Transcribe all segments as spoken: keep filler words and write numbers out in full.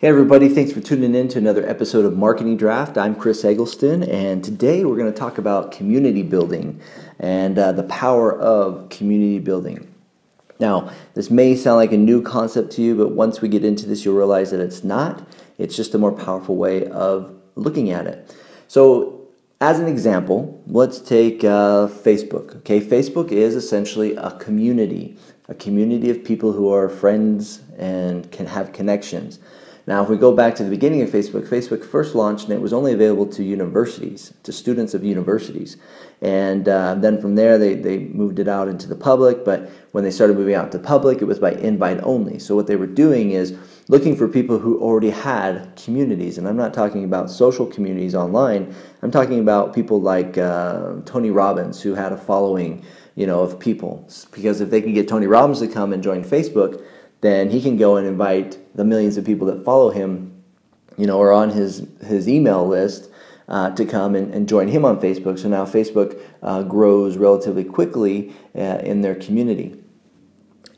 Hey everybody, thanks for tuning in to another episode of Marketing Draft. I'm Chris Eggleston, and today we're going to talk about community building and uh, the power of community building. Now, this may sound like a new concept to you, but once we get into this, you'll realize that it's not. It's just a more powerful way of looking at it. So, as an example, let's take uh, Facebook. Okay, Facebook is essentially a community, a community of people who are friends and can have connections. Now, if we go back to the beginning of Facebook, Facebook first launched and it was only available to universities, to students of universities. And uh, then from there, they, they moved it out into the public. But when they started moving out to public, it was by invite only. So what they were doing is looking for people who already had communities. And I'm not talking about social communities online. I'm talking about people like uh, Tony Robbins, who had a following, you know, of people. Because if they can get Tony Robbins to come and join Facebook, then he can go and invite the millions of people that follow him, you know, or on his, his email list uh, to come and, and join him on Facebook. So now Facebook uh, grows relatively quickly uh, in their community.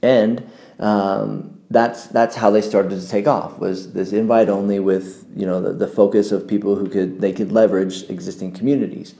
And um, that's that's how they started to take off, was this invite only with, you know, the, the focus of people who could, they could leverage existing communities.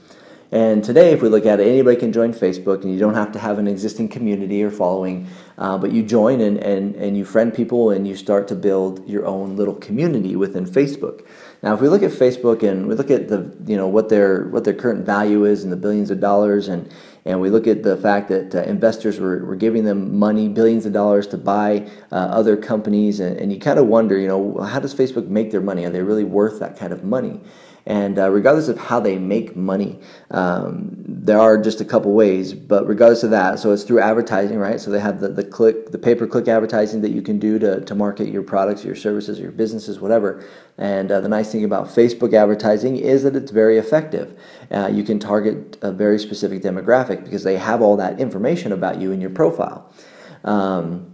And today, if we look at it, anybody can join Facebook, and you don't have to have an existing community or following, uh, but you join and, and, and you friend people and you start to build your own little community within Facebook. Now, if we look at Facebook and we look at the you know what their what their current value is and the billions of dollars, and, and we look at the fact that uh, investors were, were giving them money, billions of dollars to buy uh, other companies, and, and you kind of wonder, you know, how does Facebook make their money? Are they really worth that kind of money? And uh, regardless of how they make money, um, there are just a couple ways, but regardless of that, so it's through advertising, right? So they have the, the click, the pay-per-click advertising that you can do to, to market your products, your services, your businesses, whatever. And uh, the nice thing about Facebook advertising is that it's very effective. Uh, you can target a very specific demographic because they have all that information about you in your profile. Um,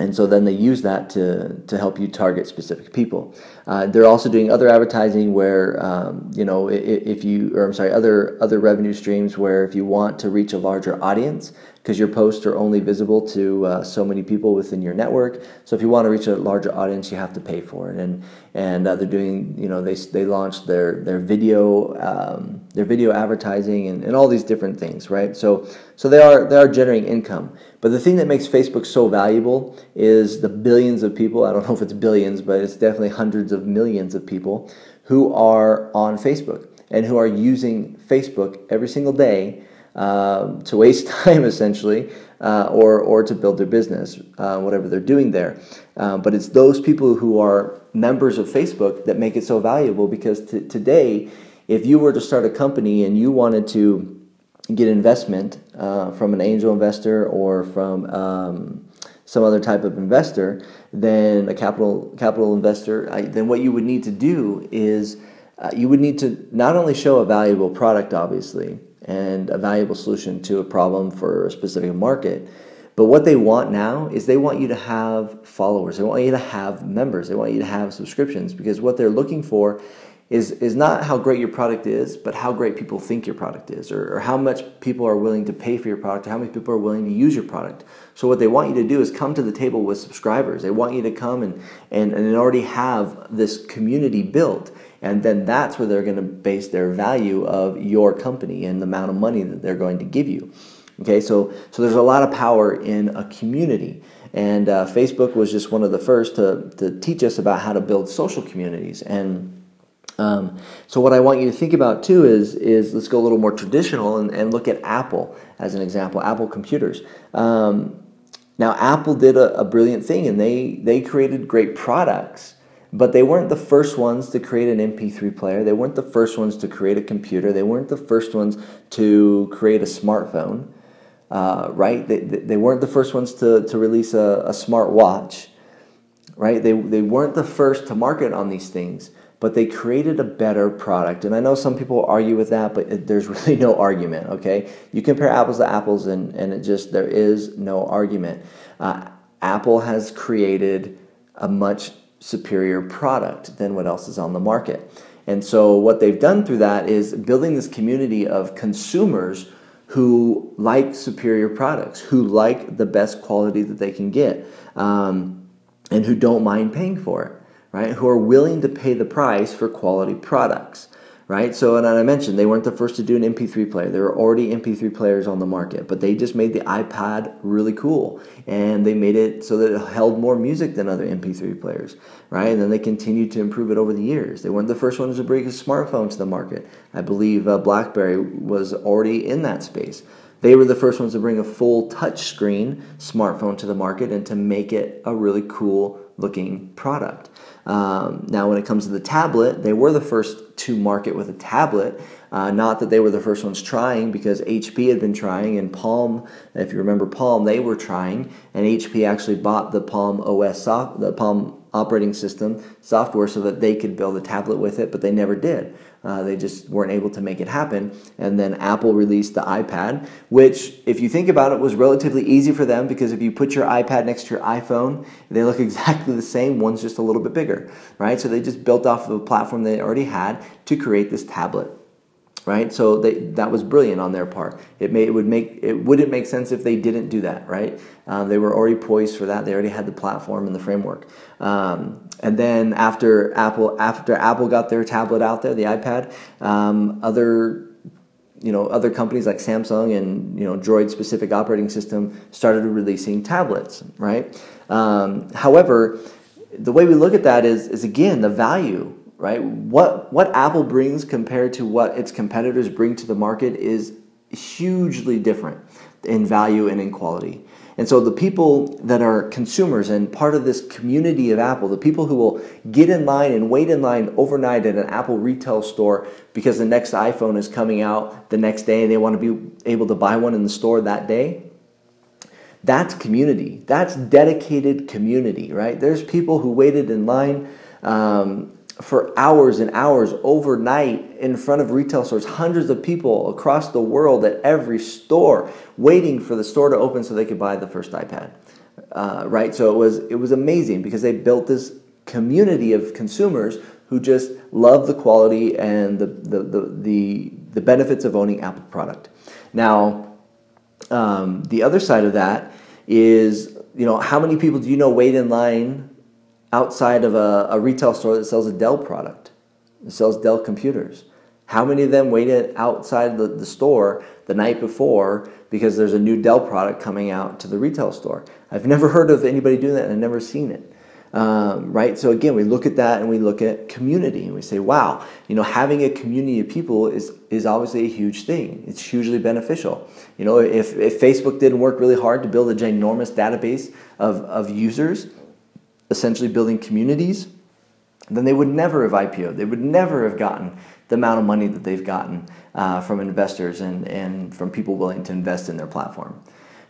And so then they use that to, to help you target specific people. Uh, they're also doing other advertising where, um, you know, if, if you, or I'm sorry, other other revenue streams where if you want to reach a larger audience, because your posts are only visible to uh, so many people within your network. So if you want to reach a larger audience, you have to pay for it. And and uh, they're doing, you know, they they launched their their video um, their video advertising and, and all these different things, right? So so they are they are generating income. But the thing that makes Facebook so valuable is the billions of people. I don't know if it's billions, but it's definitely hundreds of millions of people who are on Facebook and who are using Facebook every single day. Uh, to waste time, essentially, uh, or or to build their business, uh, whatever they're doing there. Uh, but it's those people who are members of Facebook that make it so valuable, because t- today, if you were to start a company and you wanted to get investment uh, from an angel investor or from um, some other type of investor, then a capital capital investor, I, then what you would need to do is uh, you would need to not only show a valuable product, obviously, and a valuable solution to a problem for a specific market. But what they want now is they want you to have followers. They want you to have members. They want you to have subscriptions, because what they're looking for is, is not how great your product is, but how great people think your product is, or, or how much people are willing to pay for your product, or how many people are willing to use your product. So what they want you to do is come to the table with subscribers. They want you to come and, and, and already have this community built. And then that's where they're going to base their value of your company and the amount of money that they're going to give you. Okay, so so there's a lot of power in a community. And uh, Facebook was just one of the first to, to teach us about how to build social communities. And um, so what I want you to think about too is, is let's go a little more traditional and, and look at Apple as an example, Apple computers. Um, now, Apple did a, a brilliant thing, and they, they created great products. But they weren't the first ones to create an M P three player. They weren't the first ones to create a computer. They weren't the first ones to create a smartphone, uh, right? They, they weren't the first ones to, to release a, a smart watch, right? They, they weren't the first to market on these things, but they created a better product. And I know some people argue with that, but there's really no argument, okay? You compare apples to apples, and, and it just, there is no argument. Uh, Apple has created a much superior product than what else is on the market. And so what they've done through that is building this community of consumers who like superior products, who like the best quality that they can get, um, and who don't mind paying for it, right, who are willing to pay the price for quality products, right? So, and I mentioned they weren't the first to do an M P three player. There were already M P three players on the market, but they just made the iPad really cool, and they made it so that it held more music than other M P three players, right? And then they continued to improve it over the years. They weren't the first ones to bring a smartphone to the market. I believe uh, BlackBerry was already in that space. They were the first ones to bring a full touchscreen smartphone to the market and to make it a really cool-looking product. Um, now, when it comes to the tablet, they were the first to market with a tablet. Uh, not that they were the first ones trying, because H P had been trying, and Palm, if you remember Palm, they were trying, and H P actually bought the Palm O S, soft, the Palm operating system software, so that they could build a tablet with it, but they never did. Uh, they just weren't able to make it happen. And then Apple released the iPad, which, if you think about it, was relatively easy for them, because if you put your iPad next to your iPhone, they look exactly the same. One's just a little bit bigger, right? So they just built off of a platform they already had to create this tablet, right? So they, that was brilliant on their part. It, may, it, would make, it wouldn't make sense if they didn't do that, right? Um, they were already poised for that. They already had the platform and the framework. Um, and then after Apple, after Apple got their tablet out there, the iPad, um, other, you know, other companies like Samsung and, you know, Droid-specific operating system started releasing tablets, right? Um, however, the way we look at that is, is again, the value. Right? What what Apple brings compared to what its competitors bring to the market is hugely different in value and in quality. And so the people that are consumers and part of this community of Apple, the people who will get in line and wait in line overnight at an Apple retail store because the next iPhone is coming out the next day and they want to be able to buy one in the store that day, that's community. That's dedicated community, right? There's people who waited in line um, for hours and hours overnight in front of retail stores, hundreds of people across the world at every store waiting for the store to open so they could buy the first iPad, uh, right? So it was it was amazing because they built this community of consumers who just love the quality and the the the the, the benefits of owning Apple product. Now, um, the other side of that is, you know, how many people do you know wait in line outside of a, a retail store that sells a Dell product, that sells Dell computers? How many of them waited outside the, the store the night before because there's a new Dell product coming out to the retail store? I've never heard of anybody doing that, and I've never seen it, um, right? So again, we look at that and we look at community and we say, wow, you know, having a community of people is is obviously a huge thing. It's hugely beneficial. You know, if, if Facebook didn't work really hard to build a ginormous database of, of users, essentially building communities, then they would never have I P O'd. They would never have gotten the amount of money that they've gotten uh, from investors and, and from people willing to invest in their platform.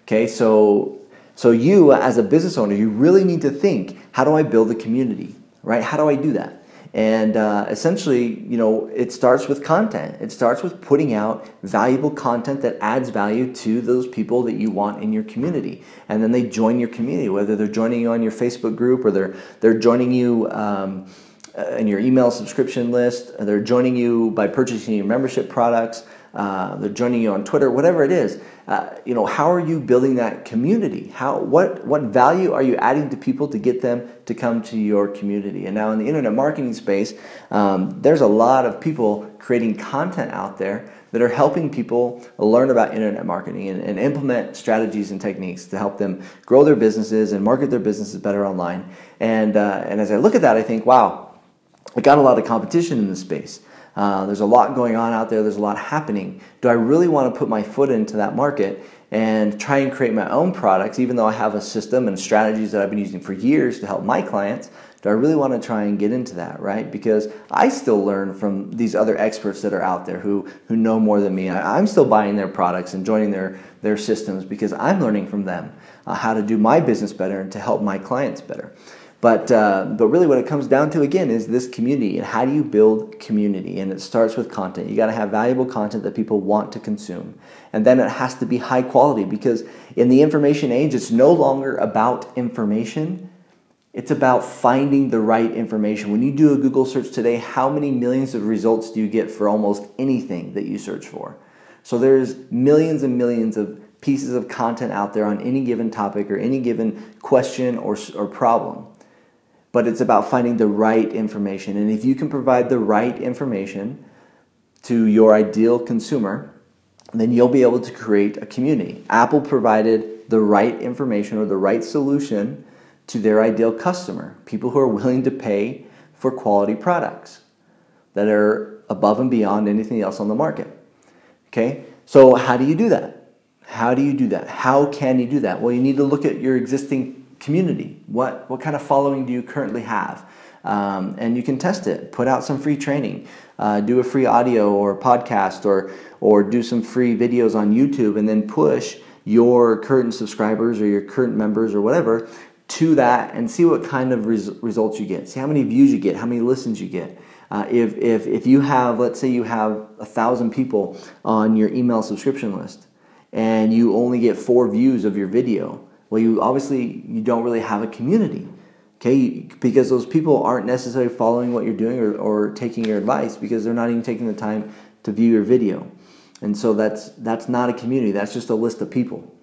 Okay, so so you as a business owner, you really need to think, how do I build a community, right? How do I do that? And uh, essentially, you know, it starts with content. It starts with putting out valuable content that adds value to those people that you want in your community. And then they join your community, whether they're joining you on your Facebook group or they're they're joining you um, in your email subscription list, or they're joining you by purchasing your membership products, uh, they're joining you on Twitter, whatever it is. Uh, you know, how are you building that community? How, what, what value are you adding to people to get them to come to your community? And now in the internet marketing space, um, there's a lot of people creating content out there that are helping people learn about internet marketing and, and implement strategies and techniques to help them grow their businesses and market their businesses better online. And, uh, and as I look at that, I think, wow, I got a lot of competition in this space. Uh, there's a lot going on out there. There's a lot happening. Do I really want to put my foot into that market and try and create my own products, even though I have a system and strategies that I've been using for years to help my clients? Do I really want to try and get into that, right? Because I still learn from these other experts that are out there who, who know more than me. I, I'm still buying their products and joining their, their systems because I'm learning from them uh, how to do my business better and to help my clients better. But uh, but really what it comes down to, again, is this community and how do you build community? And it starts with content. You got to have valuable content that people want to consume. And then it has to be high quality, because in the information age, it's no longer about information. It's about finding the right information. When you do a Google search today, how many millions of results do you get for almost anything that you search for? So there's millions and millions of pieces of content out there on any given topic or any given question or, or problem. but it's about finding the right information. And if you can provide the right information to your ideal consumer, then you'll be able to create a community. Apple provided the right information or the right solution to their ideal customer, people who are willing to pay for quality products that are above and beyond anything else on the market. Okay, so how do you do that? How do you do that? How can you do that? Well, you need to look at your existing community. What, what kind of following do you currently have? Um, and you can test it. Put out some free training. Uh, do a free audio or podcast or, or do some free videos on YouTube, and then push your current subscribers or your current members or whatever to that and see what kind of res results you get. See how many views you get, how many listens you get. Uh, if, if, if you have, let's say you have a thousand people on your email subscription list and you only get four views of your video, well, you obviously, you don't really have a community. Okay, because those people aren't necessarily following what you're doing or, or taking your advice, because they're not even taking the time to view your video. And so that's, that's not a community. That's just a list of people.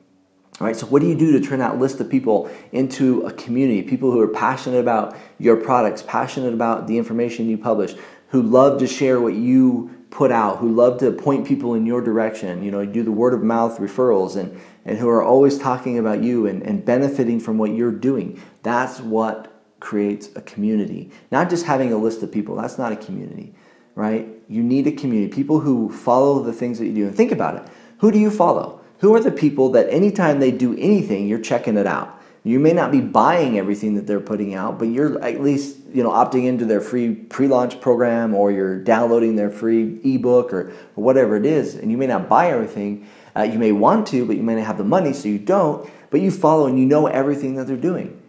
All right, so what do you do to turn that list of people into a community? People who are passionate about your products, passionate about the information you publish, who love to share what you put out, who love to point people in your direction. You know, do the word of mouth referrals, and, and who are always talking about you and, and benefiting from what you're doing. That's what creates a community. Not just having a list of people. That's not a community, right? You need a community. People who follow the things that you do. And think about it. Who do you follow? Who are the people that anytime they do anything, you're checking it out? You may not be buying everything that they're putting out, but you're at least, you know, opting into their free pre-launch program, or you're downloading their free ebook, or, or whatever it is. And you may not buy everything. Uh, you may want to, but you may not have the money, so you don't. But you follow and you know everything that they're doing.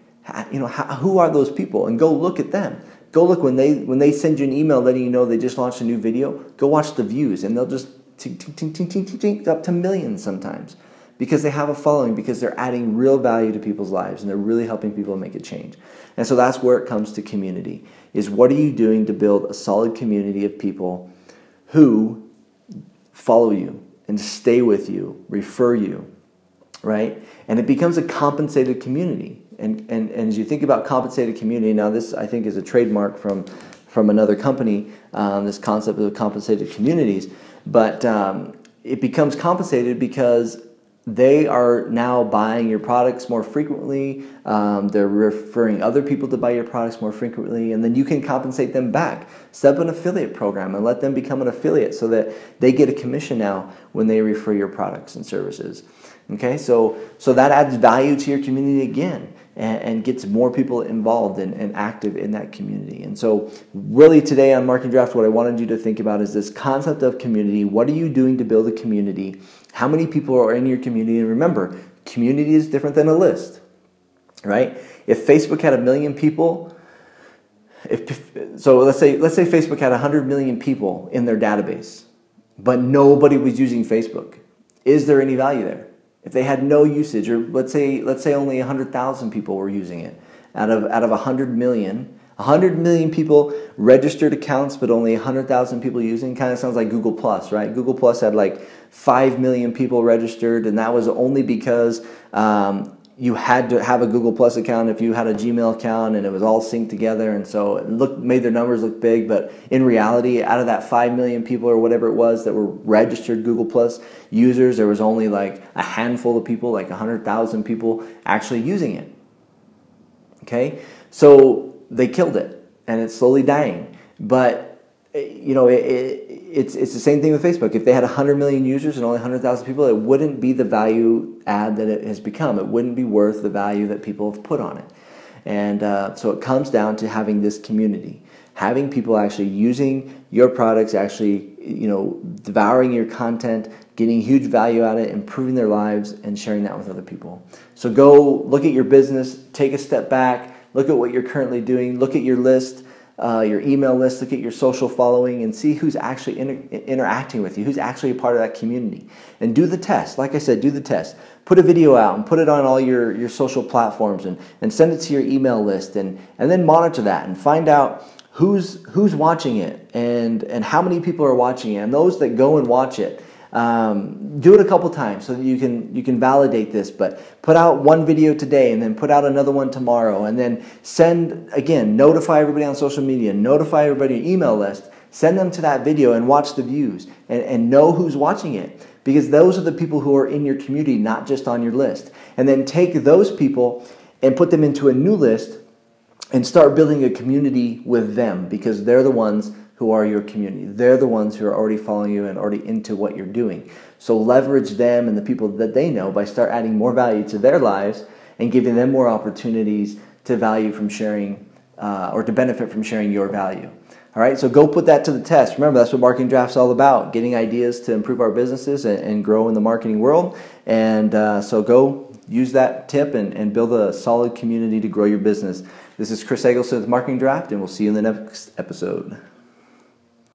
You know, who are those people? And go look at them. Go look when they when they send you an email letting you know they just launched a new video. Go watch the views, and they'll just tink, tink, tink, tink, tink, tink, up to millions sometimes, because they have a following, because they're adding real value to people's lives, and they're really helping people make a change. And so that's where it comes to community, is what are you doing to build a solid community of people who follow you and stay with you, refer you, right? And it becomes a compensated community. And, and, and as you think about compensated community, now this I think is a trademark from, from another company, um, this concept of compensated communities, but um, it becomes compensated because they are now buying your products more frequently, um, they're referring other people to buy your products more frequently, and then you can compensate them back. Set up an affiliate program and let them become an affiliate so that they get a commission now when they refer your products and services. Okay, so, so that adds value to your community again, and, and gets more people involved and, and active in that community. And so really today on Marketing Draft, what I wanted you to think about is this concept of community. What are you doing to build a community? How many people are in your community? And remember, community is different than a list, right? If Facebook had a million people, if, so let's say, let's say Facebook had one hundred million people in their database, but nobody was using Facebook. Is there any value there? If they had no usage, or let's say let's say only one hundred thousand people were using it out of out of one hundred million, one hundred million people registered accounts, but only one hundred thousand people using. Kind of sounds like Google Plus, right? Google Plus had like five million people registered, and that was only because um, you had to have a Google Plus account if you had a Gmail account, and it was all synced together, and so it looked, made their numbers look big. But in reality, out of that five million people or whatever it was that were registered Google Plus users, there was only like a handful of people, like one hundred thousand people actually using it. Okay? So they killed it, and it's slowly dying. But, you know, it, it, it's, it's the same thing with Facebook. If they had one hundred million users and only one hundred thousand people, it wouldn't be the value add that it has become. It wouldn't be worth the value that people have put on it. And uh, so it comes down to having this community, having people actually using your products, actually, you know, devouring your content, getting huge value out of it, improving their lives, and sharing that with other people. So go look at your business, take a step back, look at what you're currently doing, look at your list, Uh, your email list, look at your social following, and see who's actually inter interacting with you, who's actually a part of that community. And do the test. Like I said, do the test. Put a video out and put it on all your, your social platforms, and, and send it to your email list, and, and then monitor that and find out who's, who's watching it, and, and how many people are watching it. And those that go and watch it, Um, do it a couple times so that you can you can validate this, but put out one video today and then put out another one tomorrow, and then send, again, notify everybody on social media, notify everybody on your email list, send them to that video and watch the views and, and know who's watching it, because those are the people who are in your community, not just on your list. And then take those people and put them into a new list and start building a community with them, because they're the ones who are your community. They're the ones who are already following you and already into what you're doing. So leverage them and the people that they know by start adding more value to their lives and giving them more opportunities to value from sharing uh, or to benefit from sharing your value. All right, so go put that to the test. Remember, that's what Marketing Draft's all about, getting ideas to improve our businesses and, and grow in the marketing world. And uh, so go use that tip and, and build a solid community to grow your business. This is Chris Eggleston with Marketing Draft, and we'll see you in the next episode.